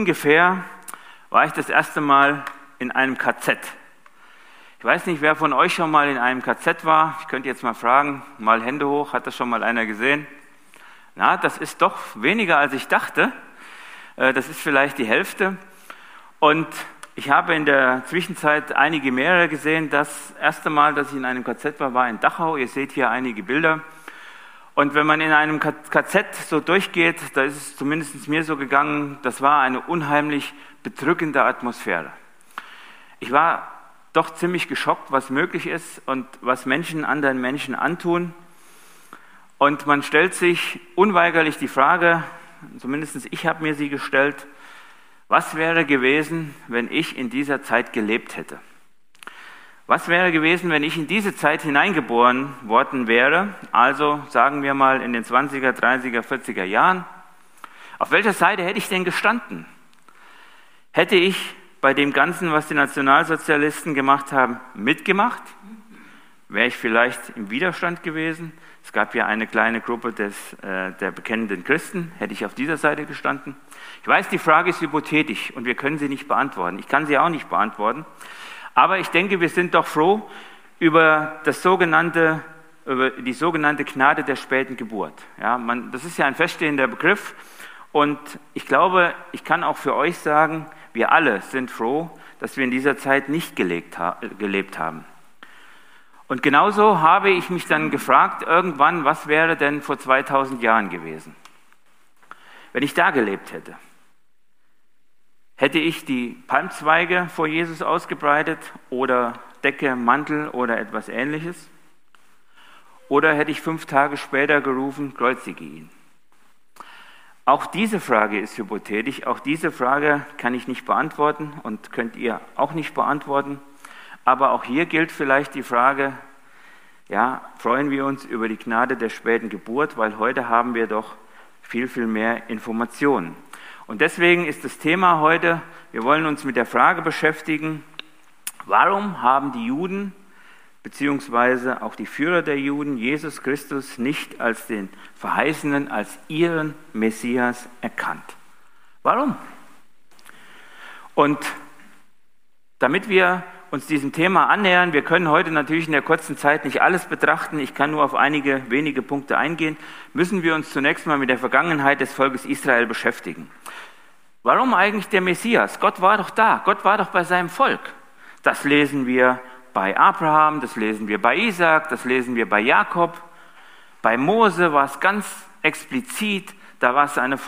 Ungefähr war ich das erste Mal in einem KZ. Ich weiß nicht, wer von euch schon mal in einem KZ war. Ich könnte jetzt mal fragen, mal Hände hoch, hat das schon mal einer gesehen? Na, das ist doch weniger, als ich dachte. Das ist vielleicht die Hälfte. Und ich habe in der Zwischenzeit einige mehrere gesehen. Das erste Mal, dass ich in einem KZ war, war in Dachau. Ihr seht hier einige Bilder. Und wenn man in einem KZ so durchgeht, da ist es zumindest mir so gegangen, das war eine unheimlich bedrückende Atmosphäre. Ich war doch ziemlich geschockt, was möglich ist und was Menschen anderen Menschen antun. Und man stellt sich unweigerlich die Frage, zumindest ich habe mir sie gestellt, was wäre gewesen, wenn ich in dieser Zeit gelebt hätte? Was wäre gewesen, wenn ich in diese Zeit hineingeboren worden wäre, also sagen wir mal in den 20er, 30er, 40er Jahren? Auf welcher Seite hätte ich denn gestanden? Hätte ich bei dem Ganzen, was die Nationalsozialisten gemacht haben, mitgemacht? Wäre ich vielleicht im Widerstand gewesen? Es gab ja eine kleine Gruppe der bekennenden Christen. Hätte ich auf dieser Seite gestanden? Ich weiß, die Frage ist hypothetisch und wir können sie nicht beantworten. Ich kann sie auch nicht beantworten. Aber ich denke, wir sind doch froh über die sogenannte Gnade der späten Geburt. Ja, das ist ja ein feststehender Begriff. Und ich glaube, ich kann auch für euch sagen, wir alle sind froh, dass wir in dieser Zeit nicht gelebt haben. Und genauso habe ich mich dann gefragt, irgendwann, was wäre denn vor 2000 Jahren gewesen, wenn ich da gelebt hätte? Hätte ich die Palmzweige vor Jesus ausgebreitet oder Decke, Mantel oder etwas Ähnliches? Oder hätte ich 5 Tage später gerufen, kreuzige ihn? Auch diese Frage ist hypothetisch, auch diese Frage kann ich nicht beantworten und könnt ihr auch nicht beantworten. Aber auch hier gilt vielleicht die Frage, ja, freuen wir uns über die Gnade der späten Geburt, weil heute haben wir doch viel, viel mehr Informationen. Und deswegen ist das Thema heute, wir wollen uns mit der Frage beschäftigen, warum haben die Juden beziehungsweise auch die Führer der Juden Jesus Christus nicht als den Verheißenen, als ihren Messias erkannt? Warum? Und damit wir uns diesem Thema annähern, wir können heute natürlich in der kurzen Zeit nicht alles betrachten, ich kann nur auf einige wenige Punkte eingehen, müssen wir uns zunächst mal mit der Vergangenheit des Volkes Israel beschäftigen. Warum eigentlich der Messias? Gott war doch da, Gott war doch bei seinem Volk. Das lesen wir bei Abraham, das lesen wir bei Isaak, das lesen wir bei Jakob. Bei Mose war es ganz explizit, da war es beim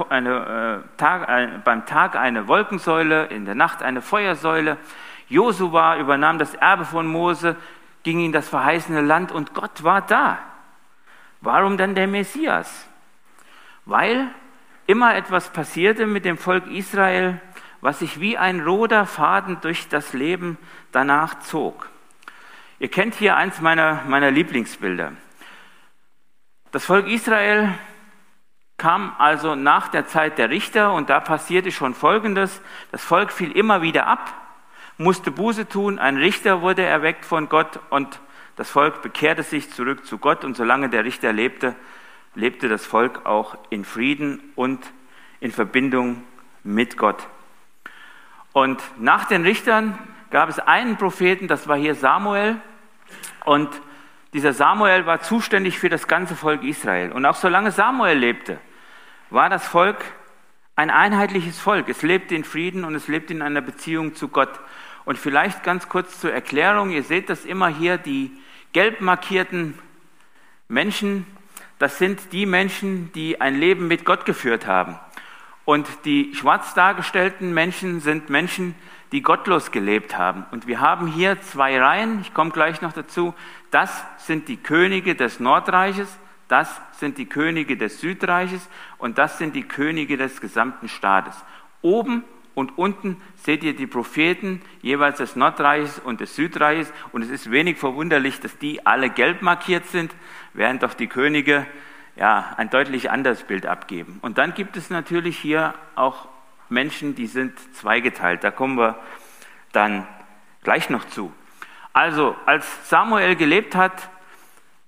Tag eine Wolkensäule, in der Nacht eine Feuersäule. Josua übernahm das Erbe von Mose, ging in das verheißene Land und Gott war da. Warum dann der Messias? Weil immer etwas passierte mit dem Volk Israel, was sich wie ein roter Faden durch das Leben danach zog. Ihr kennt hier eins meiner Lieblingsbilder. Das Volk Israel kam also nach der Zeit der Richter und da passierte schon Folgendes. Das Volk fiel immer wieder ab, musste Buße tun, ein Richter wurde erweckt von Gott und das Volk bekehrte sich zurück zu Gott und solange der Richter lebte, lebte das Volk auch in Frieden und in Verbindung mit Gott. Und nach den Richtern gab es einen Propheten, das war hier Samuel. Und dieser Samuel war zuständig für das ganze Volk Israel. Und auch solange Samuel lebte, war das Volk ein einheitliches Volk. Es lebte in Frieden und es lebte in einer Beziehung zu Gott. Und vielleicht ganz kurz zur Erklärung, ihr seht das immer hier, die gelb markierten Menschen, das sind die Menschen, die ein Leben mit Gott geführt haben. Und die schwarz dargestellten Menschen sind Menschen, die gottlos gelebt haben. Und wir haben hier 2 Reihen, ich komme gleich noch dazu, das sind die Könige des Nordreiches, das sind die Könige des Südreiches und das sind die Könige des gesamten Staates. Oben und unten seht ihr die Propheten jeweils des Nordreiches und des Südreiches und es ist wenig verwunderlich, dass die alle gelb markiert sind, während doch die Könige ja, ein deutlich anderes Bild abgeben. Und dann gibt es natürlich hier auch Menschen, die sind zweigeteilt. Da kommen wir dann gleich noch zu. Also, als Samuel gelebt hat,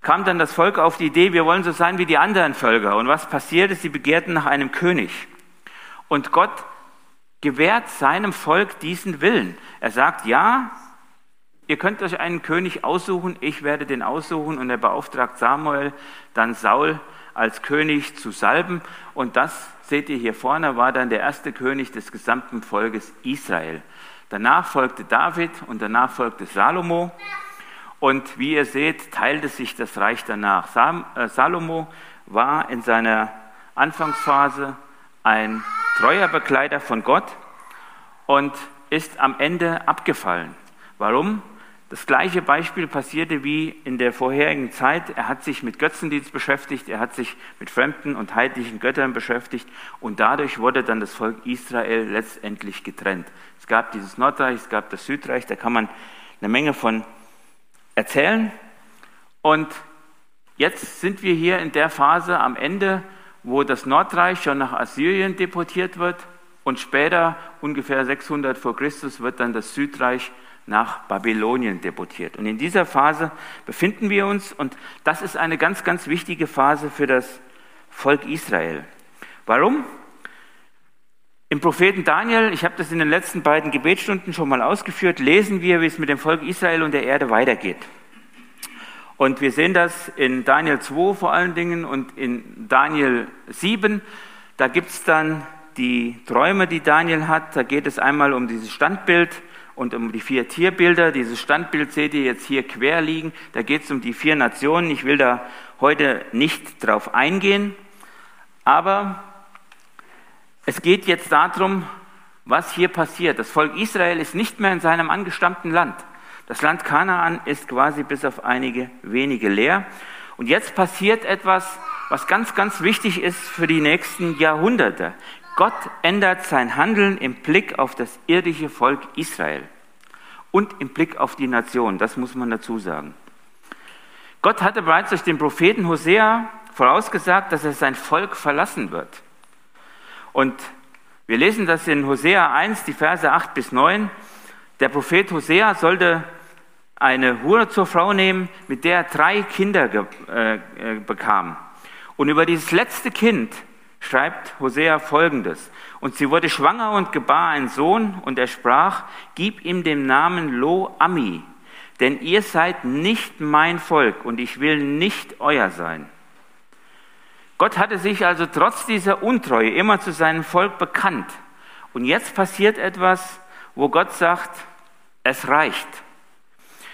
kam dann das Volk auf die Idee, wir wollen so sein wie die anderen Völker. Und was passierte? Sie begehrten nach einem König. Und Gott gewährt seinem Volk diesen Willen. Er sagt, ja, ihr könnt euch einen König aussuchen, ich werde den aussuchen. Und er beauftragt Samuel, dann Saul als König zu salben. Und das, seht ihr hier vorne, war dann der erste König des gesamten Volkes Israel. Danach folgte David und danach folgte Salomo. Und wie ihr seht, teilte sich das Reich danach. Salomo war in seiner Anfangsphase ein treuer Begleiter von Gott und ist am Ende abgefallen. Warum? Das gleiche Beispiel passierte wie in der vorherigen Zeit. Er hat sich mit Götzendienst beschäftigt, er hat sich mit fremden und heidnischen Göttern beschäftigt und dadurch wurde dann das Volk Israel letztendlich getrennt. Es gab dieses Nordreich, es gab das Südreich, da kann man eine Menge von erzählen. Und jetzt sind wir hier in der Phase am Ende, wo das Nordreich schon nach Assyrien deportiert wird und später, ungefähr 600 vor Christus, wird dann das Südreich nach Babylonien deportiert. Und in dieser Phase befinden wir uns und das ist eine ganz, ganz wichtige Phase für das Volk Israel. Warum? Im Propheten Daniel, ich habe das in den letzten beiden Gebetsstunden schon mal ausgeführt, lesen wir, wie es mit dem Volk Israel und der Erde weitergeht. Und wir sehen das in Daniel 2 vor allen Dingen und in Daniel 7. Da gibt es dann die Träume, die Daniel hat. Da geht es einmal um dieses Standbild und um die 4 Tierbilder. Dieses Standbild seht ihr jetzt hier quer liegen. Da geht es um die 4 Nationen. Ich will da heute nicht drauf eingehen. Aber es geht jetzt darum, was hier passiert. Das Volk Israel ist nicht mehr in seinem angestammten Land. Das Land Kanaan ist quasi bis auf einige wenige leer. Und jetzt passiert etwas, was ganz, ganz wichtig ist für die nächsten Jahrhunderte. Gott ändert sein Handeln im Blick auf das irdische Volk Israel und im Blick auf die Nation. Das muss man dazu sagen. Gott hatte bereits durch den Propheten Hosea vorausgesagt, dass er sein Volk verlassen wird. Und wir lesen das in Hosea 1, die Verse 8 bis 9. Der Prophet Hosea sollte eine Hure zur Frau nehmen, mit der er 3 Kinder bekam. Und über dieses letzte Kind schreibt Hosea Folgendes. Und sie wurde schwanger und gebar einen Sohn, und er sprach, gib ihm den Namen Lo-Ami, denn ihr seid nicht mein Volk, und ich will nicht euer sein. Gott hatte sich also trotz dieser Untreue immer zu seinem Volk bekannt. Und jetzt passiert etwas, wo Gott sagt, es reicht.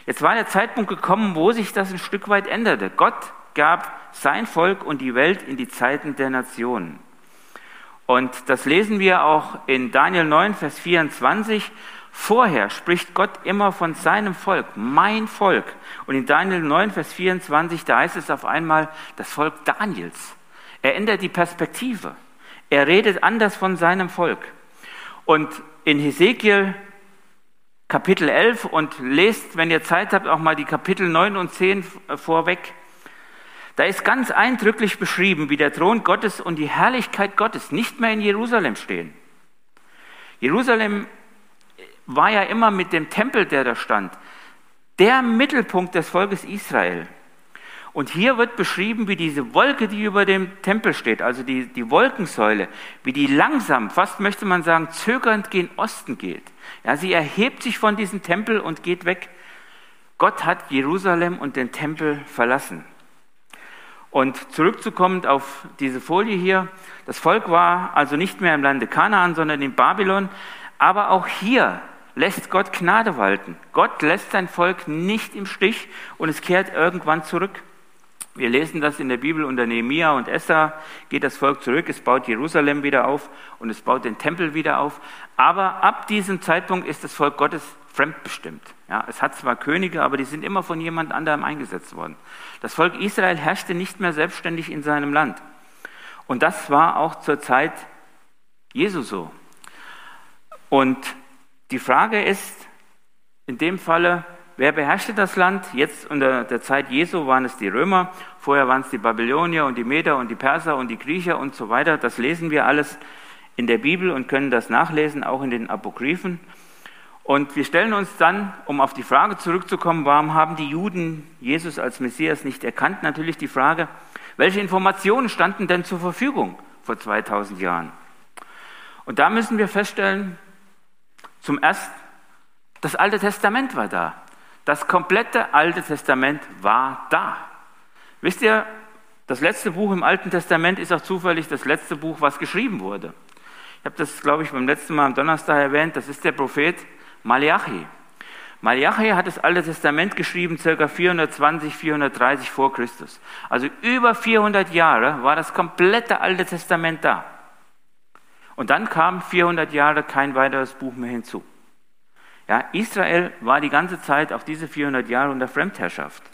Jetzt war der Zeitpunkt gekommen, wo sich das ein Stück weit änderte. Gott gab sein Volk und die Welt in die Zeiten der Nationen. Und das lesen wir auch in Daniel 9, Vers 24. Vorher spricht Gott immer von seinem Volk, mein Volk. Und in Daniel 9, Vers 24, da heißt es auf einmal das Volk Daniels. Er ändert die Perspektive. Er redet anders von seinem Volk. Und in Hesekiel Kapitel 11 und lest, wenn ihr Zeit habt, auch mal die Kapitel 9 und 10 vorweg. Da ist ganz eindrücklich beschrieben, wie der Thron Gottes und die Herrlichkeit Gottes nicht mehr in Jerusalem stehen. Jerusalem war ja immer mit dem Tempel, der da stand, der Mittelpunkt des Volkes Israel. Und hier wird beschrieben, wie diese Wolke, die über dem Tempel steht, also die Wolkensäule, wie die langsam, fast möchte man sagen, zögernd gen Osten geht. Ja, sie erhebt sich von diesem Tempel und geht weg. Gott hat Jerusalem und den Tempel verlassen. Und zurückzukommen auf diese Folie hier, das Volk war also nicht mehr im Lande Kanaan, sondern in Babylon. Aber auch hier lässt Gott Gnade walten. Gott lässt sein Volk nicht im Stich und es kehrt irgendwann zurück. Wir lesen das in der Bibel unter Nehemia und Esra, geht das Volk zurück, es baut Jerusalem wieder auf und es baut den Tempel wieder auf. Aber ab diesem Zeitpunkt ist das Volk Gottes fremdbestimmt. Ja, es hat zwar Könige, aber die sind immer von jemand anderem eingesetzt worden. Das Volk Israel herrschte nicht mehr selbstständig in seinem Land. Und das war auch zur Zeit Jesu so. Und die Frage ist in dem Falle, wer beherrschte das Land? Jetzt unter der Zeit Jesu waren es die Römer, vorher waren es die Babylonier und die Meder und die Perser und die Griecher und so weiter. Das lesen wir alles in der Bibel und können das nachlesen, auch in den Apokryphen. Und wir stellen uns dann, um auf die Frage zurückzukommen, warum haben die Juden Jesus als Messias nicht erkannt? Natürlich die Frage, welche Informationen standen denn zur Verfügung vor 2000 Jahren? Und da müssen wir feststellen, Zum Ersten, das Alte Testament war da. Das komplette Alte Testament war da. Wisst ihr, das letzte Buch im Alten Testament ist auch zufällig das letzte Buch, was geschrieben wurde. Ich habe das, glaube ich, beim letzten Mal am Donnerstag erwähnt. Das ist der Prophet Maleachi. Maleachi hat das Alte Testament geschrieben, ca. 420, 430 vor Christus. Also über 400 Jahre war das komplette Alte Testament da. Und dann kamen 400 Jahre kein weiteres Buch mehr hinzu. Ja, Israel war die ganze Zeit auf diese 400 Jahre unter Fremdherrschaft.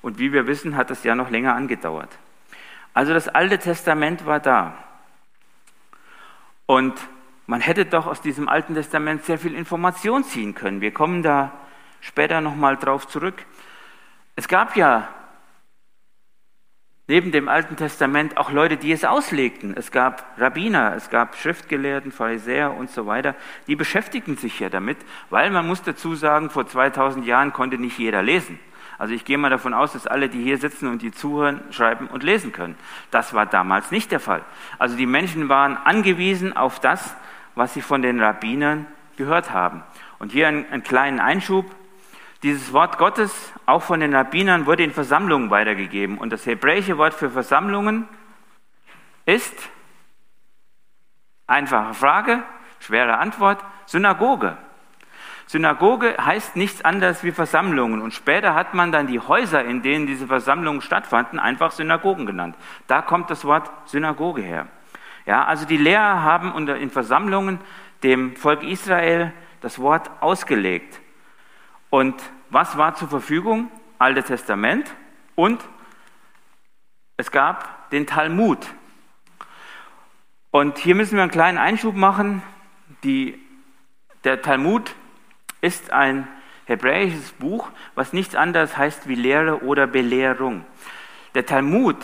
Und wie wir wissen, hat das ja noch länger angedauert. Also das Alte Testament war da. Und man hätte doch aus diesem Alten Testament sehr viel Information ziehen können. Wir kommen da später nochmal drauf zurück. Es gab ja neben dem Alten Testament auch Leute, die es auslegten. Es gab Rabbiner, es gab Schriftgelehrten, Pharisäer und so weiter. Die beschäftigten sich ja damit, weil man muss dazu sagen, vor 2000 Jahren konnte nicht jeder lesen. Also ich gehe mal davon aus, dass alle, die hier sitzen und die zuhören, schreiben und lesen können. Das war damals nicht der Fall. Also die Menschen waren angewiesen auf das, was sie von den Rabbinern gehört haben. Und hier einen kleinen Einschub. Dieses Wort Gottes, auch von den Rabbinern, wurde in Versammlungen weitergegeben. Und das hebräische Wort für Versammlungen ist, einfache Frage, schwere Antwort, Synagoge. Synagoge heißt nichts anderes wie Versammlungen. Und später hat man dann die Häuser, in denen diese Versammlungen stattfanden, einfach Synagogen genannt. Da kommt das Wort Synagoge her. Ja, also die Lehrer haben in Versammlungen dem Volk Israel das Wort ausgelegt. Und was war zur Verfügung? Altes Testament. Und es gab den Talmud. Und hier müssen wir einen kleinen Einschub machen. Der Talmud ist ein hebräisches Buch, was nichts anderes heißt wie Lehre oder Belehrung. Der Talmud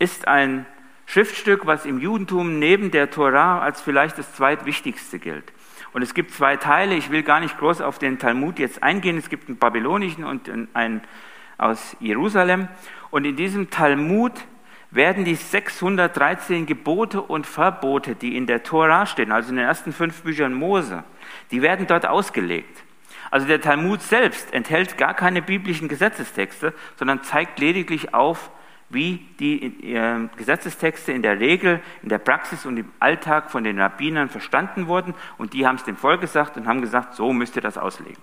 ist ein Schriftstück, was im Judentum neben der Tora als vielleicht das zweitwichtigste gilt. Und es gibt zwei Teile. Ich will gar nicht groß auf den Talmud jetzt eingehen. Es gibt einen babylonischen und einen aus Jerusalem. Und in diesem Talmud werden die 613 Gebote und Verbote, die in der Tora stehen, also in den ersten 5 Büchern Mose, die werden dort ausgelegt. Also der Talmud selbst enthält gar keine biblischen Gesetzestexte, sondern zeigt lediglich auf, wie die Gesetzestexte in der Regel, in der Praxis und im Alltag von den Rabbinern verstanden wurden. Und die haben es dem Volk gesagt und haben gesagt, so müsst ihr das auslegen.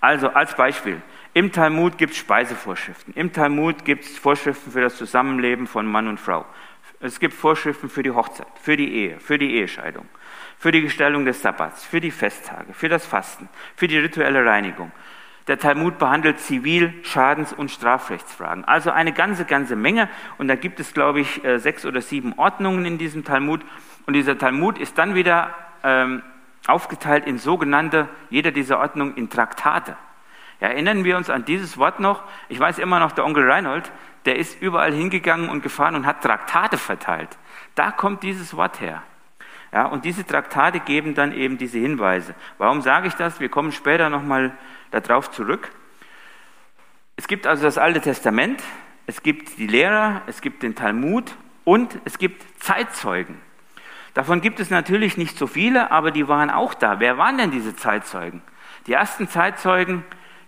Also als Beispiel, im Talmud gibt es Speisevorschriften, im Talmud gibt es Vorschriften für das Zusammenleben von Mann und Frau, es gibt Vorschriften für die Hochzeit, für die Ehe, für die Ehescheidung, für die Gestellung des Sabbats, für die Festtage, für das Fasten, für die rituelle Reinigung. Der Talmud behandelt Zivil-, Schadens- und Strafrechtsfragen. Also eine ganze Menge. Und da gibt es, glaube ich, 6 oder 7 Ordnungen in diesem Talmud. Und dieser Talmud ist dann wieder aufgeteilt in sogenannte, jeder dieser Ordnung in Traktate. Ja, erinnern wir uns an dieses Wort noch. Ich weiß immer noch, der Onkel Reinhold, der ist überall hingegangen und gefahren und hat Traktate verteilt. Da kommt dieses Wort her. Ja, und diese Traktate geben dann eben diese Hinweise. Warum sage ich das? Wir kommen später nochmal darauf zurück. Es gibt also das Alte Testament, es gibt die Lehrer, es gibt den Talmud und es gibt Zeitzeugen. Davon gibt es natürlich nicht so viele, aber die waren auch da. Wer waren denn diese Zeitzeugen? Die ersten Zeitzeugen,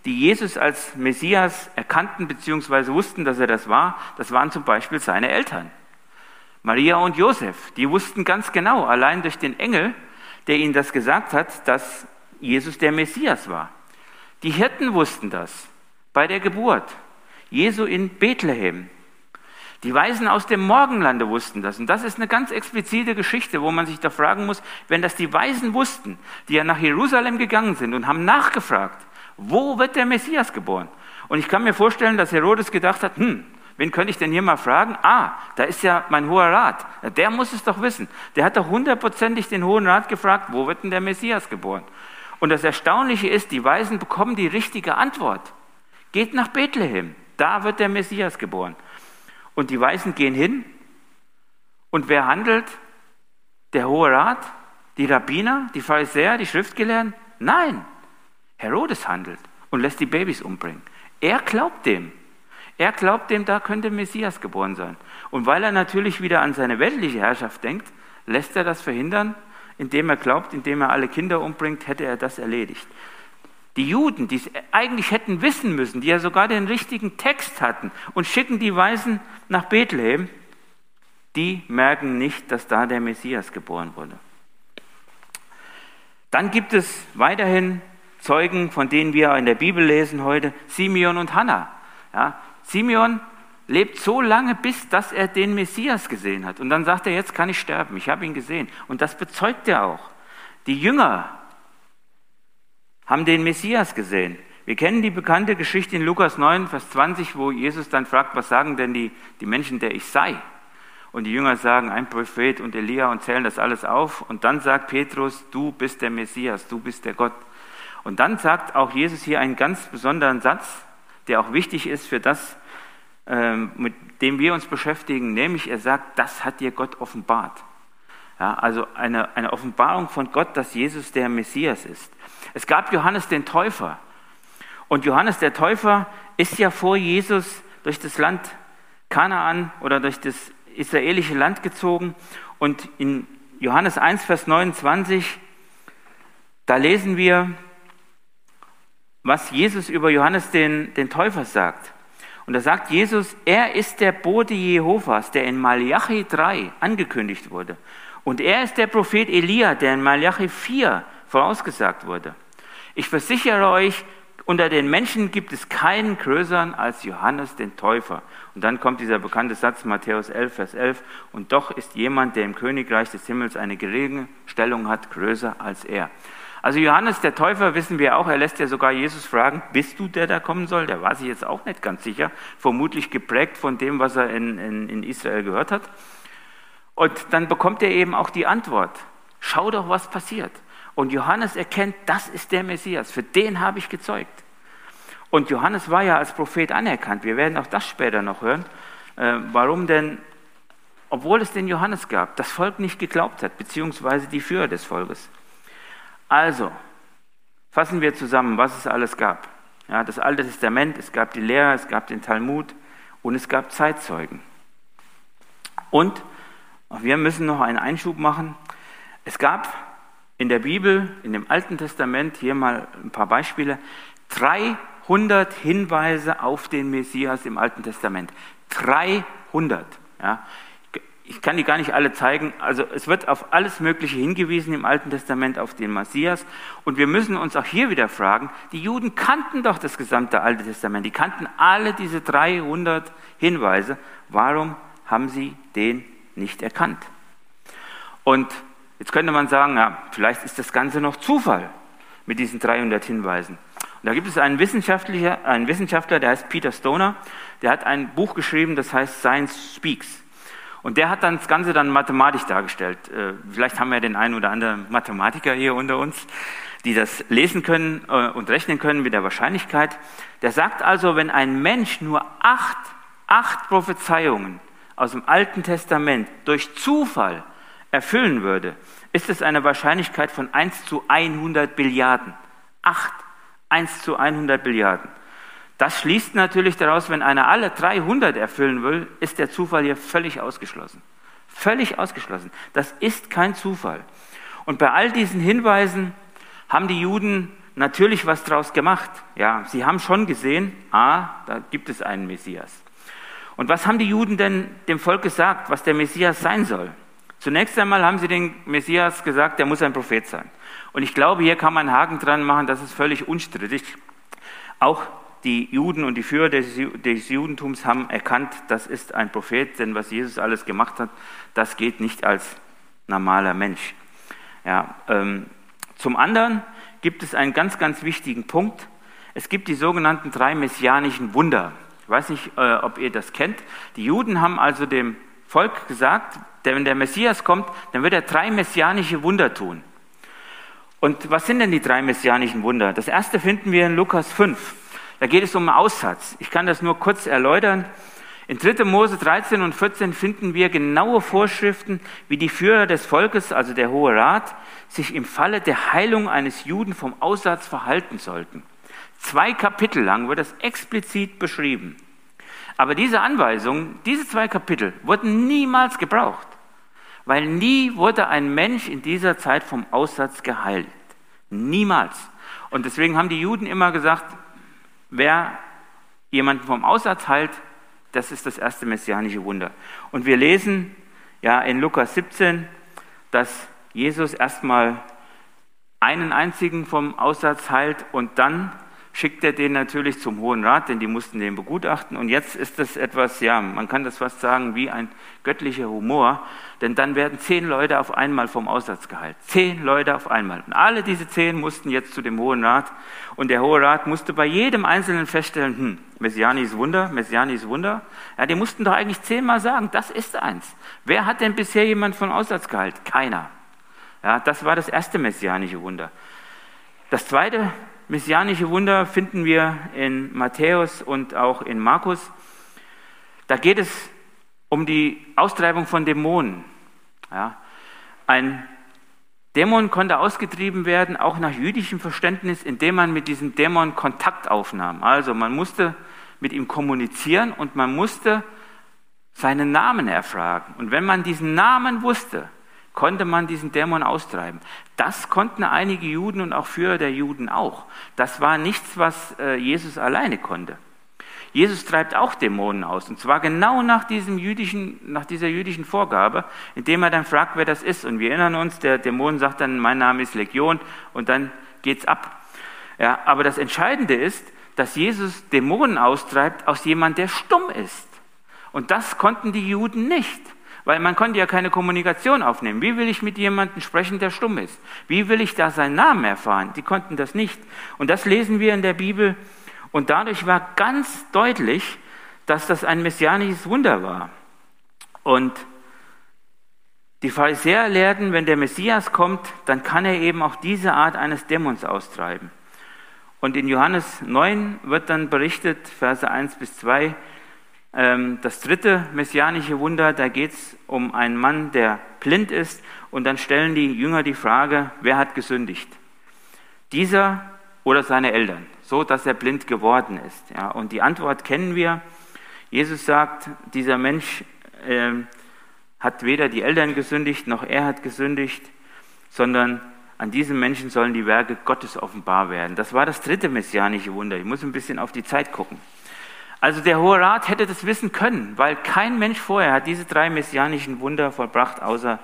die Jesus als Messias erkannten bzw. wussten, dass er das war, das waren zum Beispiel seine Eltern. Maria und Josef, die wussten ganz genau, allein durch den Engel, der ihnen das gesagt hat, dass Jesus der Messias war. Die Hirten wussten das bei der Geburt Jesu in Bethlehem. Die Weisen aus dem Morgenlande wussten das. Und das ist eine ganz explizite Geschichte, wo man sich da fragen muss, wenn das die Weisen wussten, die ja nach Jerusalem gegangen sind und haben nachgefragt, wo wird der Messias geboren? Und ich kann mir vorstellen, dass Herodes gedacht hat, wen könnte ich denn hier mal fragen? Da ist ja mein Hoher Rat. Der muss es doch wissen. Der hat doch hundertprozentig den Hohen Rat gefragt, wo wird denn der Messias geboren? Und das Erstaunliche ist, die Weisen bekommen die richtige Antwort. Geht nach Bethlehem, da wird der Messias geboren. Und die Weisen gehen hin. Und wer handelt? Der Hohe Rat? Die Rabbiner? Die Pharisäer? Die Schriftgelehrten? Nein, Herodes handelt und lässt die Babys umbringen. Er glaubt dem. Er glaubt dem, da könnte Messias geboren sein. Und weil er natürlich wieder an seine weltliche Herrschaft denkt, lässt er das verhindern, indem er glaubt, indem er alle Kinder umbringt, hätte er das erledigt. Die Juden, die es eigentlich hätten wissen müssen, die ja sogar den richtigen Text hatten und schicken die Weisen nach Bethlehem, die merken nicht, dass da der Messias geboren wurde. Dann gibt es weiterhin Zeugen, von denen wir in der Bibel lesen heute, Simeon und Hannah. Ja, Simeon lebt so lange, bis dass er den Messias gesehen hat. Und dann sagt er, jetzt kann ich sterben, ich habe ihn gesehen. Und das bezeugt er auch. Die Jünger haben den Messias gesehen. Wir kennen die bekannte Geschichte in Lukas 9, Vers 20, wo Jesus dann fragt, was sagen denn die Menschen, der ich sei? Und die Jünger sagen, ein Prophet und Elia und zählen das alles auf. Und dann sagt Petrus, du bist der Messias, du bist der Gott. Und dann sagt auch Jesus hier einen ganz besonderen Satz, der auch wichtig ist für das, mit dem wir uns beschäftigen, nämlich er sagt, das hat dir Gott offenbart. Ja, also eine Offenbarung von Gott, dass Jesus der Messias ist. Es gab Johannes den Täufer. Und Johannes der Täufer ist ja vor Jesus durch das Land Kanaan oder durch das israelische Land gezogen. Und in Johannes 1, Vers 29, da lesen wir, was Jesus über Johannes den Täufer sagt. Und da sagt Jesus, er ist der Bote Jehovas, der in Maleachi 3 angekündigt wurde. Und er ist der Prophet Elia, der in Maleachi 4 vorausgesagt wurde. Ich versichere euch, unter den Menschen gibt es keinen größeren als Johannes den Täufer. Und dann kommt dieser bekannte Satz, Matthäus 11, Vers 11. Und doch ist jemand, der im Königreich des Himmels eine geringe Stellung hat, größer als er. Also Johannes der Täufer, wissen wir auch, er lässt ja sogar Jesus fragen, bist du der da kommen soll? Der war sich jetzt auch nicht ganz sicher, vermutlich geprägt von dem, was er in Israel gehört hat. Und dann bekommt er eben auch die Antwort. Schau doch, was passiert. Und Johannes erkennt, das ist der Messias, für den habe ich gezeugt. Und Johannes war ja als Prophet anerkannt. Wir werden auch das später noch hören, warum denn, obwohl es den Johannes gab, das Volk nicht geglaubt hat, beziehungsweise die Führer des Volkes. Also, fassen wir zusammen, was es alles gab. Ja, das Alte Testament, es gab die Lehre, es gab den Talmud und es gab Zeitzeugen. Und wir müssen noch einen Einschub machen. Es gab in der Bibel, in dem Alten Testament, hier mal ein paar Beispiele, 300 Hinweise auf den Messias im Alten Testament. 300. Ja. Ich kann die gar nicht alle zeigen. Also es wird auf alles Mögliche hingewiesen im Alten Testament auf den Messias. Und wir müssen uns auch hier wieder fragen, die Juden kannten doch das gesamte Alte Testament. Die kannten alle diese 300 Hinweise. Warum haben sie den nicht erkannt? Und jetzt könnte man sagen, ja, vielleicht ist das Ganze noch Zufall mit diesen 300 Hinweisen. Und da gibt es einen Wissenschaftler, der heißt Peter Stoner, der hat ein Buch geschrieben, das heißt Science Speaks. Und der hat dann das Ganze dann mathematisch dargestellt. Vielleicht haben wir den einen oder anderen Mathematiker hier unter uns, die das lesen können und rechnen können mit der Wahrscheinlichkeit. Der sagt also, wenn ein Mensch nur acht Prophezeiungen aus dem Alten Testament durch Zufall erfüllen würde, ist es eine Wahrscheinlichkeit von 1 zu 100 Billiarden. 1 zu 100 Billiarden. Das schließt natürlich daraus, wenn einer alle 300 erfüllen will, ist der Zufall hier völlig ausgeschlossen. Völlig ausgeschlossen. Das ist kein Zufall. Und bei all diesen Hinweisen haben die Juden natürlich was draus gemacht. Ja, sie haben schon gesehen, da gibt es einen Messias. Und was haben die Juden denn dem Volk gesagt, was der Messias sein soll? Zunächst einmal haben sie dem Messias gesagt, der muss ein Prophet sein. Und ich glaube, hier kann man einen Haken dran machen, das ist völlig unstrittig. Auch die Juden und die Führer des Judentums haben erkannt, das ist ein Prophet, denn was Jesus alles gemacht hat, das geht nicht als normaler Mensch. Ja, zum anderen gibt es einen ganz, ganz wichtigen Punkt. Es gibt die sogenannten 3 messianischen Wunder. Ich weiß nicht, ob ihr das kennt. Die Juden haben also dem Volk gesagt, wenn der Messias kommt, dann wird er 3 messianische Wunder tun. Und was sind denn die 3 messianischen Wunder? Das erste finden wir in Lukas 5. Da geht es um einen Aussatz. Ich kann das nur kurz erläutern. In 3. Mose 13 und 14 finden wir genaue Vorschriften, wie die Führer des Volkes, also der Hohe Rat, sich im Falle der Heilung eines Juden vom Aussatz verhalten sollten. 2 Kapitel lang wird das explizit beschrieben. Aber diese Anweisungen, diese 2 Kapitel, wurden niemals gebraucht. weil nie wurde ein Mensch in dieser Zeit vom Aussatz geheilt. Niemals. Und deswegen haben die Juden immer gesagt, wer jemanden vom Aussatz heilt, das ist das erste messianische Wunder. Und wir lesen ja in Lukas 17, dass Jesus erstmal einen einzigen vom Aussatz heilt und dann schickt er den natürlich zum Hohen Rat, denn die mussten den begutachten. Und jetzt ist das etwas, ja, man kann das fast sagen, wie ein göttlicher Humor, denn dann werden 10 Leute auf einmal vom Aussatz geheilt. 10 Leute auf einmal. Und alle diese 10 mussten jetzt zu dem Hohen Rat. Und der Hohe Rat musste bei jedem Einzelnen feststellen, Messianisches Wunder. Ja, die mussten doch eigentlich 10-mal sagen, das ist eins. Wer hat denn bisher jemand vom Aussatz geheilt? Keiner. Ja, das war das erste messianische Wunder. Das zweite messianische Wunder finden wir in Matthäus und auch in Markus. Da geht es um die Austreibung von Dämonen. Ja, ein Dämon konnte ausgetrieben werden, auch nach jüdischem Verständnis, indem man mit diesem Dämon Kontakt aufnahm. Also man musste mit ihm kommunizieren und man musste seinen Namen erfragen. Und wenn man diesen Namen wusste, konnte man diesen Dämon austreiben. Das konnten einige Juden und auch Führer der Juden auch. Das war nichts, was Jesus alleine konnte. Jesus treibt auch Dämonen aus, und zwar genau nach dieser jüdischen Vorgabe, indem er dann fragt, wer das ist. Und wir erinnern uns, der Dämon sagt dann, mein Name ist Legion, und dann geht's ab. Ja, aber das Entscheidende ist, dass Jesus Dämonen austreibt aus jemandem, der stumm ist. Und das konnten die Juden nicht. Weil man konnte ja keine Kommunikation aufnehmen. Wie will ich mit jemandem sprechen, der stumm ist? Wie will ich da seinen Namen erfahren? Die konnten das nicht. Und das lesen wir in der Bibel. Und dadurch war ganz deutlich, dass das ein messianisches Wunder war. Und die Pharisäer lehrten, wenn der Messias kommt, dann kann er eben auch diese Art eines Dämons austreiben. Und in Johannes 9 wird dann berichtet, Verse 1-2, das dritte messianische Wunder, da geht es um einen Mann, der blind ist. Und dann stellen die Jünger die Frage, wer hat gesündigt? Dieser oder seine Eltern, so dass er blind geworden ist. Ja, und die Antwort kennen wir. Jesus sagt, dieser Mensch hat weder die Eltern gesündigt, noch er hat gesündigt, sondern an diesem Menschen sollen die Werke Gottes offenbar werden. Das war das dritte messianische Wunder. Ich muss ein bisschen auf die Zeit gucken. Also der Hohe Rat hätte das wissen können, weil kein Mensch vorher hat diese 3 messianischen Wunder vollbracht, außer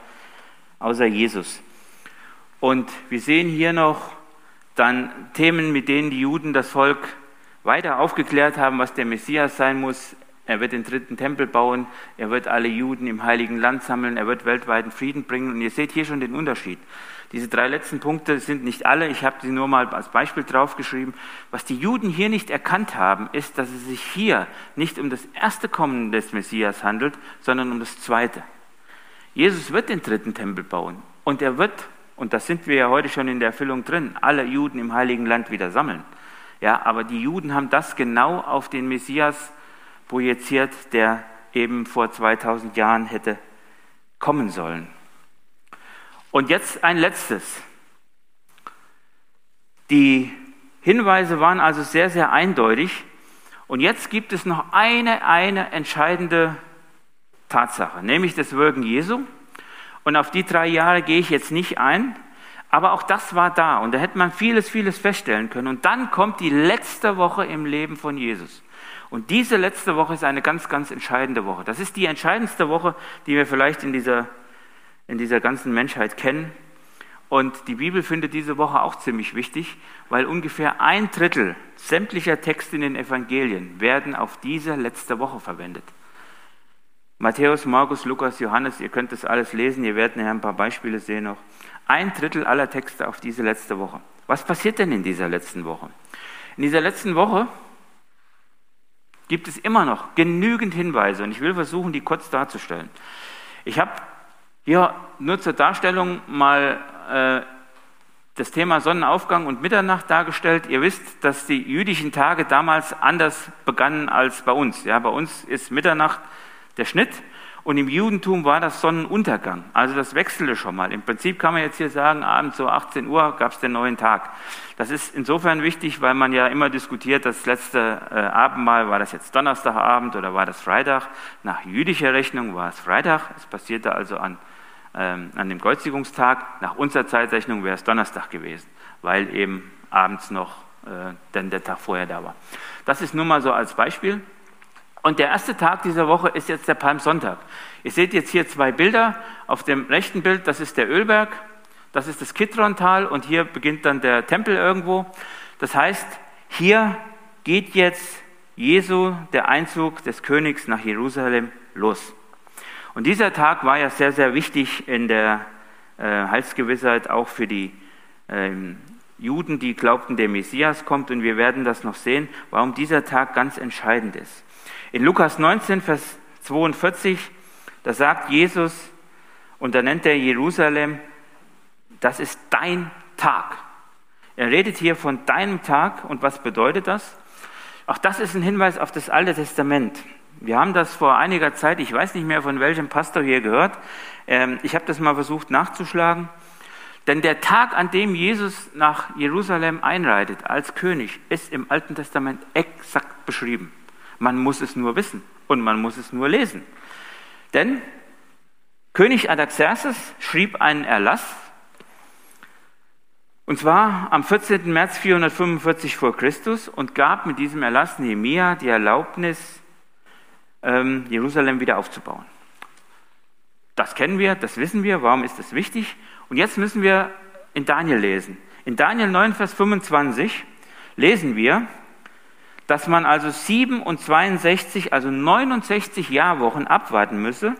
Jesus. Und wir sehen hier noch dann Themen, mit denen die Juden das Volk weiter aufgeklärt haben, was der Messias sein muss. Er wird den 3. Tempel bauen, er wird alle Juden im Heiligen Land sammeln, er wird weltweiten Frieden bringen. Und ihr seht hier schon den Unterschied. Diese 3 letzten Punkte sind nicht alle, ich habe sie nur mal als Beispiel draufgeschrieben. Was die Juden hier nicht erkannt haben, ist, dass es sich hier nicht um das erste Kommen des Messias handelt, sondern um das zweite. Jesus wird den 3. Tempel bauen und er wird, und das sind wir ja heute schon in der Erfüllung drin, alle Juden im Heiligen Land wieder sammeln. Ja, aber die Juden haben das genau auf den Messias projiziert, der eben vor 2000 Jahren hätte kommen sollen. Und jetzt ein letztes. Die Hinweise waren also sehr, sehr eindeutig. Und jetzt gibt es noch eine entscheidende Tatsache, nämlich das Wirken Jesu. Und auf die 3 Jahre gehe ich jetzt nicht ein, aber auch das war da. Und da hätte man vieles, vieles feststellen können. Und dann kommt die letzte Woche im Leben von Jesus. Und diese letzte Woche ist eine ganz, ganz entscheidende Woche. Das ist die entscheidendste Woche, die wir vielleicht in dieser ganzen Menschheit kennen. Und die Bibel findet diese Woche auch ziemlich wichtig, weil ungefähr 1/3 sämtlicher Texte in den Evangelien werden auf diese letzte Woche verwendet. Matthäus, Markus, Lukas, Johannes, ihr könnt das alles lesen, ihr werdet nachher ein paar Beispiele sehen noch. 1/3 aller Texte auf diese letzte Woche. Was passiert denn in dieser letzten Woche? In dieser letzten Woche gibt es immer noch genügend Hinweise und ich will versuchen, die kurz darzustellen. Ich habe hier nur zur Darstellung mal das Thema Sonnenaufgang und Mitternacht dargestellt. Ihr wisst, dass die jüdischen Tage damals anders begannen als bei uns. Ja, bei uns ist Mitternacht der Schnitt und im Judentum war das Sonnenuntergang. Also das wechselte schon mal. Im Prinzip kann man jetzt hier sagen, abends so 18 Uhr gab es den neuen Tag. Das ist insofern wichtig, weil man ja immer diskutiert, das letzte Abendmahl, war das jetzt Donnerstagabend oder war das Freitag? Nach jüdischer Rechnung war es Freitag. Es passierte also an an dem Kreuzigungstag. Nach unserer Zeitrechnung wäre es Donnerstag gewesen, weil eben abends noch denn der Tag vorher da war. Das ist nur mal so als Beispiel. Und der erste Tag dieser Woche ist jetzt der Palmsonntag. Ihr seht jetzt hier zwei Bilder. Auf dem rechten Bild, das ist der Ölberg, das ist das Kidrontal und hier beginnt dann der Tempel irgendwo. Das heißt, hier geht jetzt Jesu, der Einzug des Königs nach Jerusalem, los. Und dieser Tag war ja sehr, sehr wichtig in der Heilsgewissheit, auch für die Juden, die glaubten, der Messias kommt, und wir werden das noch sehen, warum dieser Tag ganz entscheidend ist. In Lukas 19, Vers 42, da sagt Jesus, und da nennt er Jerusalem, das ist dein Tag. Er redet hier von deinem Tag, und was bedeutet das? Auch das ist ein Hinweis auf das Alte Testament. Wir haben das vor einiger Zeit, ich weiß nicht mehr von welchem Pastor hier gehört, ich habe das mal versucht nachzuschlagen, denn der Tag, an dem Jesus nach Jerusalem einreitet als König, ist im Alten Testament exakt beschrieben. Man muss es nur wissen und man muss es nur lesen. Denn König Artaxerxes schrieb einen Erlass, und zwar am 14. März 445 vor Christus, und gab mit diesem Erlass Nehemia die Erlaubnis, Jerusalem wieder aufzubauen. Das kennen wir, das wissen wir, warum ist das wichtig? Und jetzt müssen wir in Daniel lesen. In Daniel 9, Vers 25 lesen wir, dass man also 7 und 62, also 69 Jahrwochen abwarten müsse,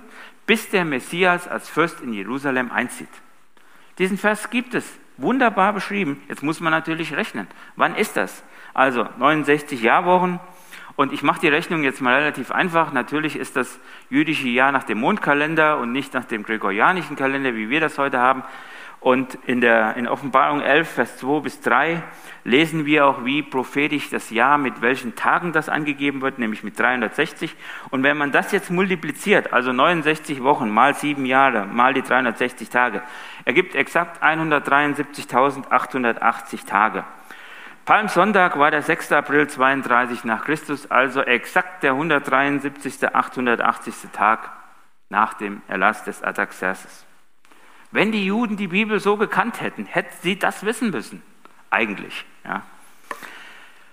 bis der Messias als Fürst in Jerusalem einzieht. Diesen Vers gibt es. Wunderbar beschrieben. Jetzt muss man natürlich rechnen. Wann ist das? Also 69 Jahrwochen. Und ich mache die Rechnung jetzt mal relativ einfach. Natürlich ist das jüdische Jahr nach dem Mondkalender und nicht nach dem gregorianischen Kalender, wie wir das heute haben. Und in Offenbarung 11, Vers 2 bis 3 lesen wir auch, wie prophetisch das Jahr, mit welchen Tagen das angegeben wird, nämlich mit 360. Und wenn man das jetzt multipliziert, also 69 Wochen mal 7 Jahre mal die 360 Tage, ergibt exakt 173.880 Tage. Palmsonntag war der 6. April 32 nach Christus, also exakt der 173.880. Tag nach dem Erlass des Artaxerxes. Wenn die Juden die Bibel so gekannt hätten, hätten sie das wissen müssen, eigentlich. Ja.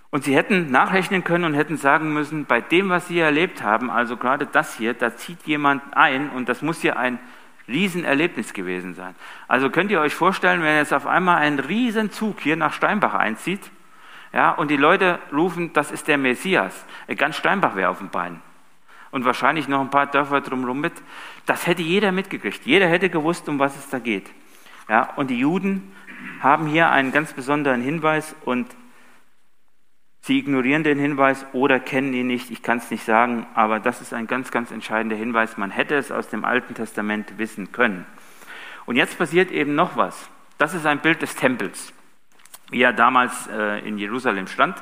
Und sie hätten nachrechnen können und hätten sagen müssen, bei dem, was sie erlebt haben, also gerade das hier, da zieht jemand ein, und das muss ja ein Riesenerlebnis gewesen sein. Also könnt ihr euch vorstellen, wenn jetzt auf einmal ein Riesenzug hier nach Steinbach einzieht, ja, und die Leute rufen, das ist der Messias, ganz Steinbach wäre auf den Beinen. Und wahrscheinlich noch ein paar Dörfer drumherum mit. Das hätte jeder mitgekriegt. Jeder hätte gewusst, um was es da geht. Ja, und die Juden haben hier einen ganz besonderen Hinweis, und sie ignorieren den Hinweis oder kennen ihn nicht. Ich kann es nicht sagen, aber das ist ein ganz, ganz entscheidender Hinweis. Man hätte es aus dem Alten Testament wissen können. Und jetzt passiert eben noch was. Das ist ein Bild des Tempels, wie er damals in Jerusalem stand.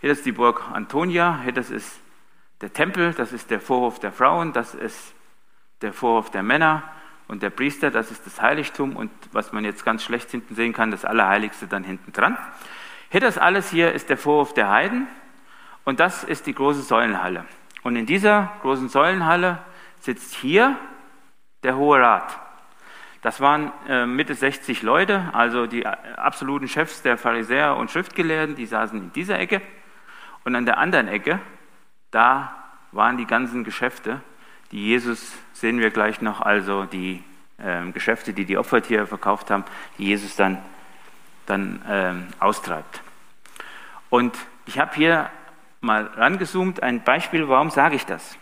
Hier ist die Burg Antonia, hier das ist der Tempel, das ist der Vorhof der Frauen, das ist der Vorhof der Männer und der Priester, das ist das Heiligtum, und was man jetzt ganz schlecht hinten sehen kann, das Allerheiligste dann hinten dran. Hier das alles hier ist der Vorhof der Heiden, und das ist die große Säulenhalle. Und in dieser großen Säulenhalle sitzt hier der Hohe Rat. Das waren Mitte 60 Leute, also die absoluten Chefs der Pharisäer und Schriftgelehrten, die saßen in dieser Ecke, und an der anderen Ecke, da waren die ganzen Geschäfte, die Jesus, sehen wir gleich noch, also die Geschäfte, die die Opfertiere verkauft haben, die Jesus dann austreibt. Und ich habe hier mal rangezoomt, ein Beispiel, warum sage ich das?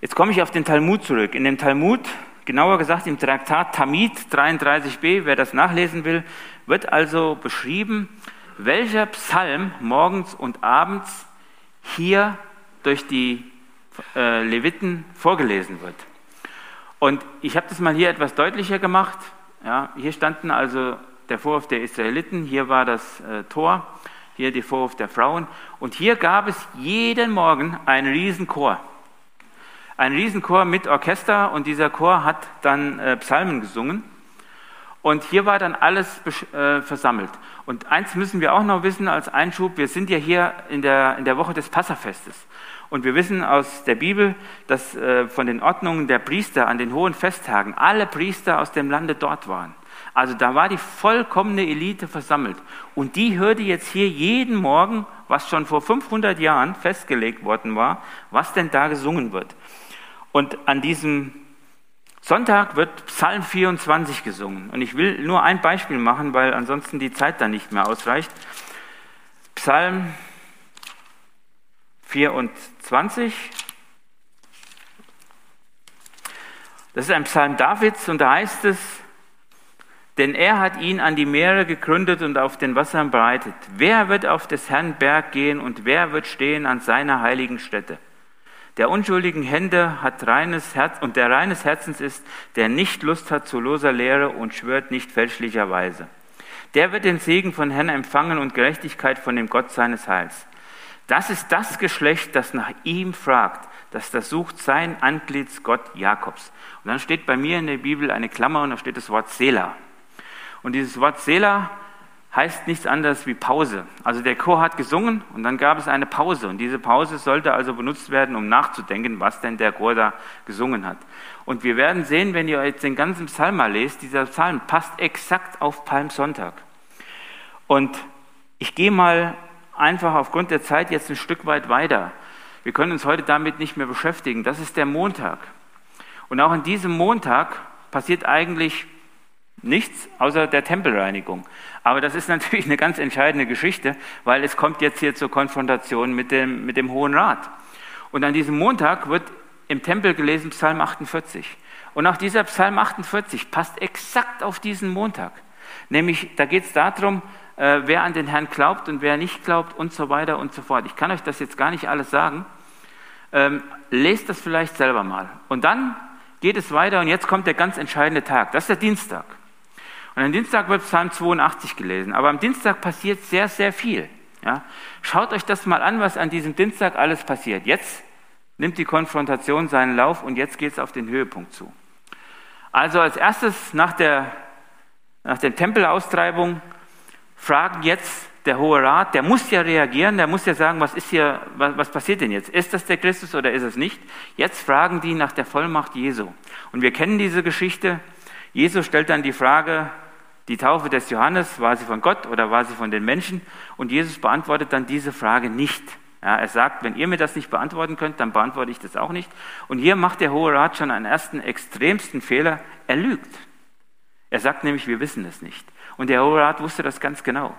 Jetzt komme ich auf den Talmud zurück. In dem Talmud, genauer gesagt im Traktat Tamid 33b, wer das nachlesen will, wird also beschrieben, welcher Psalm morgens und abends hier durch die Leviten vorgelesen wird. Und ich habe das mal hier etwas deutlicher gemacht. Ja, hier standen also der Vorhof der Israeliten, hier war das Tor, hier der Vorhof der Frauen, und hier gab es jeden Morgen einen Riesenchor. Ein Riesenchor mit Orchester, und dieser Chor hat dann Psalmen gesungen. Und hier war dann alles versammelt. Und eins müssen wir auch noch wissen als Einschub, wir sind ja hier in der Woche des Passahfestes. Und wir wissen aus der Bibel, dass von den Ordnungen der Priester an den hohen Festtagen alle Priester aus dem Lande dort waren. Also da war die vollkommene Elite versammelt. Und die hörte jetzt hier jeden Morgen, was schon vor 500 Jahren festgelegt worden war, was denn da gesungen wird. Und an diesem Sonntag wird Psalm 24 gesungen. Und ich will nur ein Beispiel machen, weil ansonsten die Zeit dann nicht mehr ausreicht. Psalm 24. Das ist ein Psalm Davids und da heißt es, denn er hat ihn an die Meere gegründet und auf den Wassern bereitet. Wer wird auf des Herrn Berg gehen und wer wird stehen an seiner heiligen Stätte? Der unschuldigen Hände hat reines Herz und der reines Herzens ist, der nicht Lust hat zu loser Lehre und schwört nicht fälschlicherweise. Der wird den Segen von Herrn empfangen und Gerechtigkeit von dem Gott seines Heils. Das ist das Geschlecht, das nach ihm fragt, das sucht sein Antlitz Gott Jakobs. Und dann steht bei mir in der Bibel eine Klammer und da steht das Wort Selah. Und dieses Wort Selah heißt nichts anderes wie Pause. Also der Chor hat gesungen und dann gab es eine Pause. Und diese Pause sollte also benutzt werden, um nachzudenken, was denn der Chor da gesungen hat. Und wir werden sehen, wenn ihr jetzt den ganzen Psalm mal lest, dieser Psalm passt exakt auf Palmsonntag. Und ich gehe mal einfach aufgrund der Zeit jetzt ein Stück weit weiter. Wir können uns heute damit nicht mehr beschäftigen. Das ist der Montag. Und auch an diesem Montag passiert eigentlich nichts außer der Tempelreinigung. Aber das ist natürlich eine ganz entscheidende Geschichte, weil es kommt jetzt hier zur Konfrontation mit dem Hohen Rat. Und an diesem Montag wird im Tempel gelesen Psalm 48. Und auch dieser Psalm 48 passt exakt auf diesen Montag. Nämlich, da geht es darum, wer an den Herrn glaubt und wer nicht glaubt und so weiter und so fort. Ich kann euch das jetzt gar nicht alles sagen. Lest das vielleicht selber mal. Und dann geht es weiter und jetzt kommt der ganz entscheidende Tag. Das ist der Dienstag. Und am Dienstag wird Psalm 82 gelesen. Aber am Dienstag passiert sehr, sehr viel. Ja? Schaut euch das mal an, was an diesem Dienstag alles passiert. Jetzt nimmt die Konfrontation seinen Lauf und jetzt geht es auf den Höhepunkt zu. Also als erstes nach der Tempelaustreibung fragt jetzt der Hohe Rat, der muss ja reagieren, der muss ja sagen, was ist hier, was passiert denn jetzt? Ist das der Christus oder ist es nicht? Jetzt fragen die nach der Vollmacht Jesu. Und wir kennen diese Geschichte. Jesus stellt dann die Frage, die Taufe des Johannes, war sie von Gott oder war sie von den Menschen? Und Jesus beantwortet dann diese Frage nicht. Ja, er sagt, wenn ihr mir das nicht beantworten könnt, dann beantworte ich das auch nicht. Und hier macht der Hohe Rat schon einen ersten extremsten Fehler. Er lügt. Er sagt nämlich, wir wissen es nicht. Und der Hohe Rat wusste das ganz genau.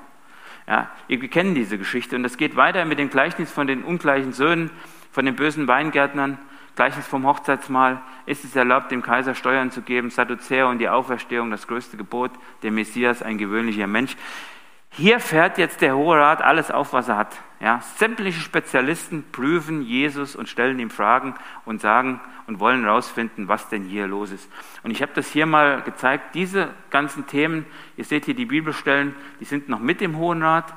Ja, wir kennen diese Geschichte. Und das geht weiter mit dem Gleichnis von den ungleichen Söhnen, von den bösen Weingärtnern. Gleichnis vom Hochzeitsmahl, ist es erlaubt, dem Kaiser Steuern zu geben, Sadduzäer und die Auferstehung, das größte Gebot, der Messias, ein gewöhnlicher Mensch. Hier fährt jetzt der Hohe Rat alles auf, was er hat. Ja, sämtliche Spezialisten prüfen Jesus und stellen ihm Fragen und sagen und wollen herausfinden, was denn hier los ist. Und ich habe das hier mal gezeigt, diese ganzen Themen, ihr seht hier die Bibelstellen, die sind noch mit dem Hohen Rat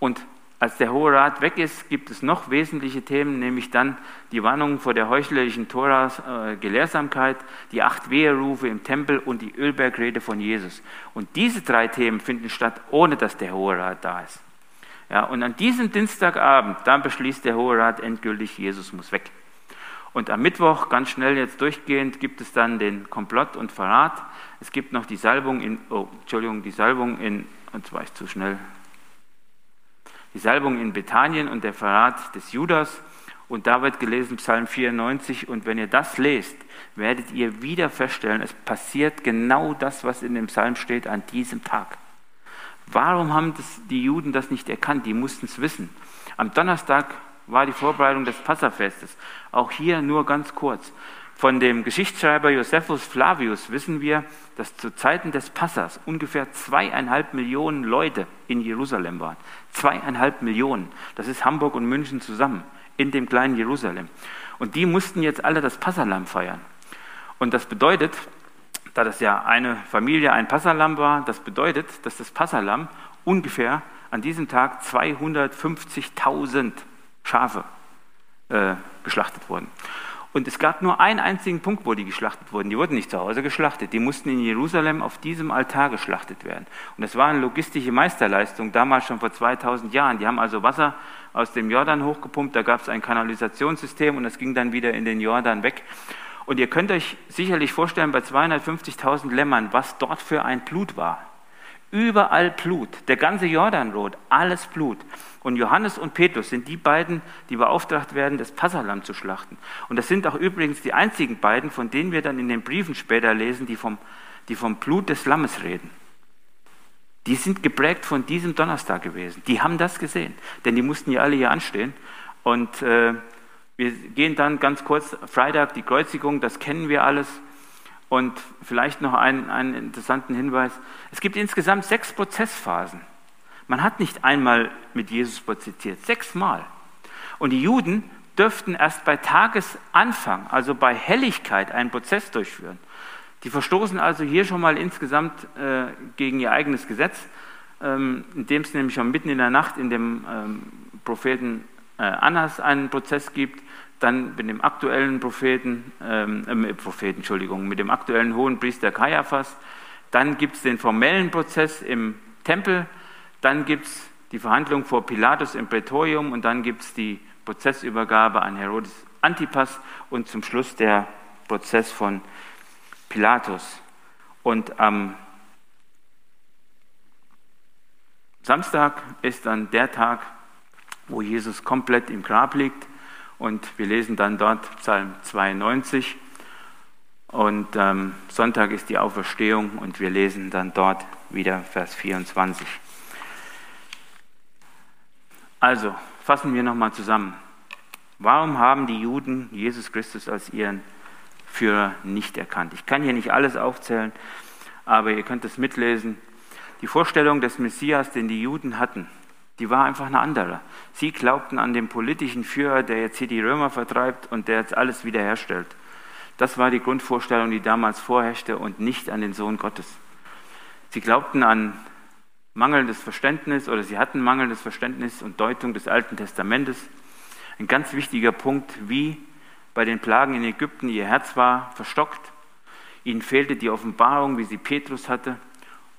und als der Hohe Rat weg ist, gibt es noch wesentliche Themen, nämlich dann die Warnung vor der heuchlerischen Tora-Gelehrsamkeit, die 8 Weherufe im Tempel und die Ölbergrede von Jesus. Und diese 3 Themen finden statt, ohne dass der Hohe Rat da ist. Ja, und an diesem Dienstagabend, dann beschließt der Hohe Rat endgültig, Jesus muss weg. Und am Mittwoch, ganz schnell jetzt durchgehend, gibt es dann den Komplott und Verrat. Es gibt noch die Salbung in, jetzt war ich zu schnell. Die Salbung in Bethanien und der Verrat des Judas. Und da wird gelesen Psalm 94. Und wenn ihr das lest, werdet ihr wieder feststellen, es passiert genau das, was in dem Psalm steht, an diesem Tag. Warum haben die Juden das nicht erkannt? Die mussten es wissen. Am Donnerstag war die Vorbereitung des Passahfestes. Auch hier nur ganz kurz. Von dem Geschichtsschreiber Josephus Flavius wissen wir, dass zu Zeiten des Passahs ungefähr 2,5 Millionen Leute in Jerusalem waren. 2,5 Millionen, das ist Hamburg und München zusammen, in dem kleinen Jerusalem. Und die mussten jetzt alle das Passahlamm feiern. Und das bedeutet, da das ja eine Familie ein Passahlamm war, das bedeutet, dass das Passahlamm ungefähr an diesem Tag 250.000 Schafe geschlachtet wurden. Und es gab nur einen einzigen Punkt, wo die geschlachtet wurden. Die wurden nicht zu Hause geschlachtet. Die mussten in Jerusalem auf diesem Altar geschlachtet werden. Und das war eine logistische Meisterleistung, damals schon vor 2000 Jahren. Die haben also Wasser aus dem Jordan hochgepumpt. Da gab es ein Kanalisationssystem und das ging dann wieder in den Jordan weg. Und ihr könnt euch sicherlich vorstellen, bei 250.000 Lämmern, was dort für ein Blut war. Überall Blut, der ganze Jordanrot, alles Blut. Und Johannes und Petrus sind die beiden, die beauftragt werden, das Passahlamm zu schlachten. Und das sind auch übrigens die einzigen beiden, von denen wir dann in den Briefen später lesen, die vom Blut des Lammes reden. Die sind geprägt von diesem Donnerstag gewesen. Die haben das gesehen, denn die mussten ja alle hier anstehen. Und wir gehen dann ganz kurz, Freitag, die Kreuzigung, das kennen wir alles. Und vielleicht noch einen interessanten Hinweis. Es gibt insgesamt 6 Prozessphasen. Man hat nicht einmal mit Jesus prozessiert, 6-mal. Und die Juden dürften erst bei Tagesanfang, also bei Helligkeit, einen Prozess durchführen. Die verstoßen also hier schon mal insgesamt gegen ihr eigenes Gesetz, indem es nämlich schon mitten in der Nacht in dem Propheten Annas einen Prozess gibt, dann mit dem aktuellen mit dem aktuellen Hohenpriester Kaiaphas, dann gibt es den formellen Prozess im Tempel, dann gibt es die Verhandlung vor Pilatus im Prätorium und dann gibt es die Prozessübergabe an Herodes Antipas und zum Schluss der Prozess von Pilatus. Und am Samstag ist dann der Tag, wo Jesus komplett im Grab liegt und wir lesen dann dort Psalm 92 und Sonntag ist die Auferstehung und wir lesen dann dort wieder Vers 24. Also, fassen wir nochmal zusammen. Warum haben die Juden Jesus Christus als ihren Führer nicht erkannt? Ich kann hier nicht alles aufzählen, aber ihr könnt es mitlesen. Die Vorstellung des Messias, den die Juden hatten, die war einfach eine andere. Sie glaubten an den politischen Führer, der jetzt hier die Römer vertreibt und der jetzt alles wiederherstellt. Das war die Grundvorstellung, die damals vorherrschte und nicht an den Sohn Gottes. Sie glaubten an mangelndes Verständnis oder sie hatten mangelndes Verständnis und Deutung des Alten Testamentes. Ein ganz wichtiger Punkt, wie bei den Plagen in Ägypten ihr Herz war verstockt. Ihnen fehlte die Offenbarung, wie sie Petrus hatte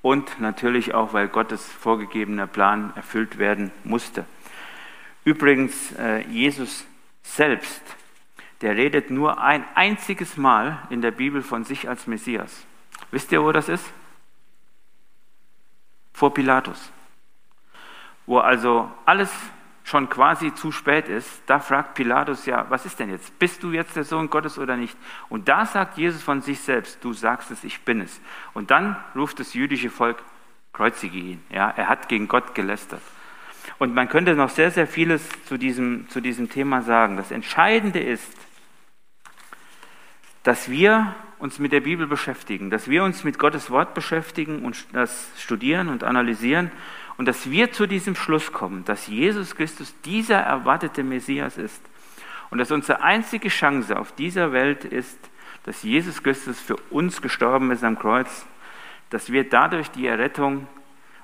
und natürlich auch, weil Gottes vorgegebener Plan erfüllt werden musste. Übrigens, Jesus selbst, der redet nur ein einziges Mal in der Bibel von sich als Messias. Wisst ihr, wo das ist? Vor Pilatus, wo also alles schon quasi zu spät ist, da fragt Pilatus ja, was ist denn jetzt? Bist du jetzt der Sohn Gottes oder nicht? Und da sagt Jesus von sich selbst, du sagst es, ich bin es. Und dann ruft das jüdische Volk, kreuzige ihn. Ja, er hat gegen Gott gelästert. Und man könnte noch sehr, sehr vieles zu diesem Thema sagen. Das Entscheidende ist, dass wir uns mit der Bibel beschäftigen, dass wir uns mit Gottes Wort beschäftigen und das studieren und analysieren und dass wir zu diesem Schluss kommen, dass Jesus Christus dieser erwartete Messias ist und dass unsere einzige Chance auf dieser Welt ist, dass Jesus Christus für uns gestorben ist am Kreuz, dass wir dadurch die Errettung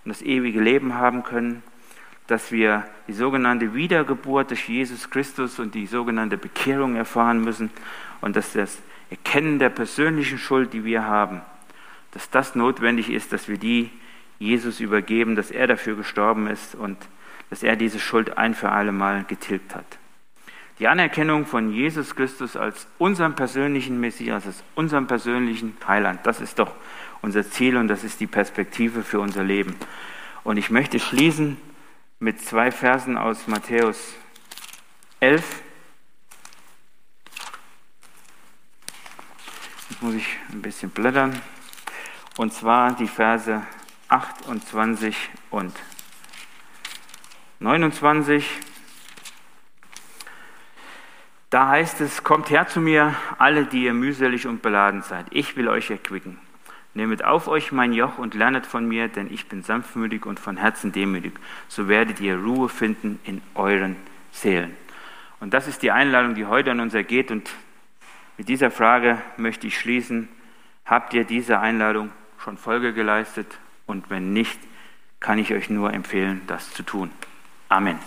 und das ewige Leben haben können, dass wir die sogenannte Wiedergeburt durch Jesus Christus und die sogenannte Bekehrung erfahren müssen und dass das Erkennen der persönlichen Schuld, die wir haben, dass das notwendig ist, dass wir die Jesus übergeben, dass er dafür gestorben ist und dass er diese Schuld ein für alle Mal getilgt hat. Die Anerkennung von Jesus Christus als unserem persönlichen Messias, als unserem persönlichen Heiland, das ist doch unser Ziel und das ist die Perspektive für unser Leben. Und ich möchte schließen mit 2 Versen aus Matthäus 11. Jetzt muss ich ein bisschen blättern. Und zwar die Verse 28 und 29. Da heißt es, kommt her zu mir, alle, die ihr mühselig und beladen seid. Ich will euch erquicken. Nehmet auf euch mein Joch und lernet von mir, denn ich bin sanftmütig und von Herzen demütig. So werdet ihr Ruhe finden in euren Seelen. Und das ist die Einladung, die heute an uns ergeht. Und mit dieser Frage möchte ich schließen. Habt ihr dieser Einladung schon Folge geleistet? Und wenn nicht, kann ich euch nur empfehlen, das zu tun. Amen.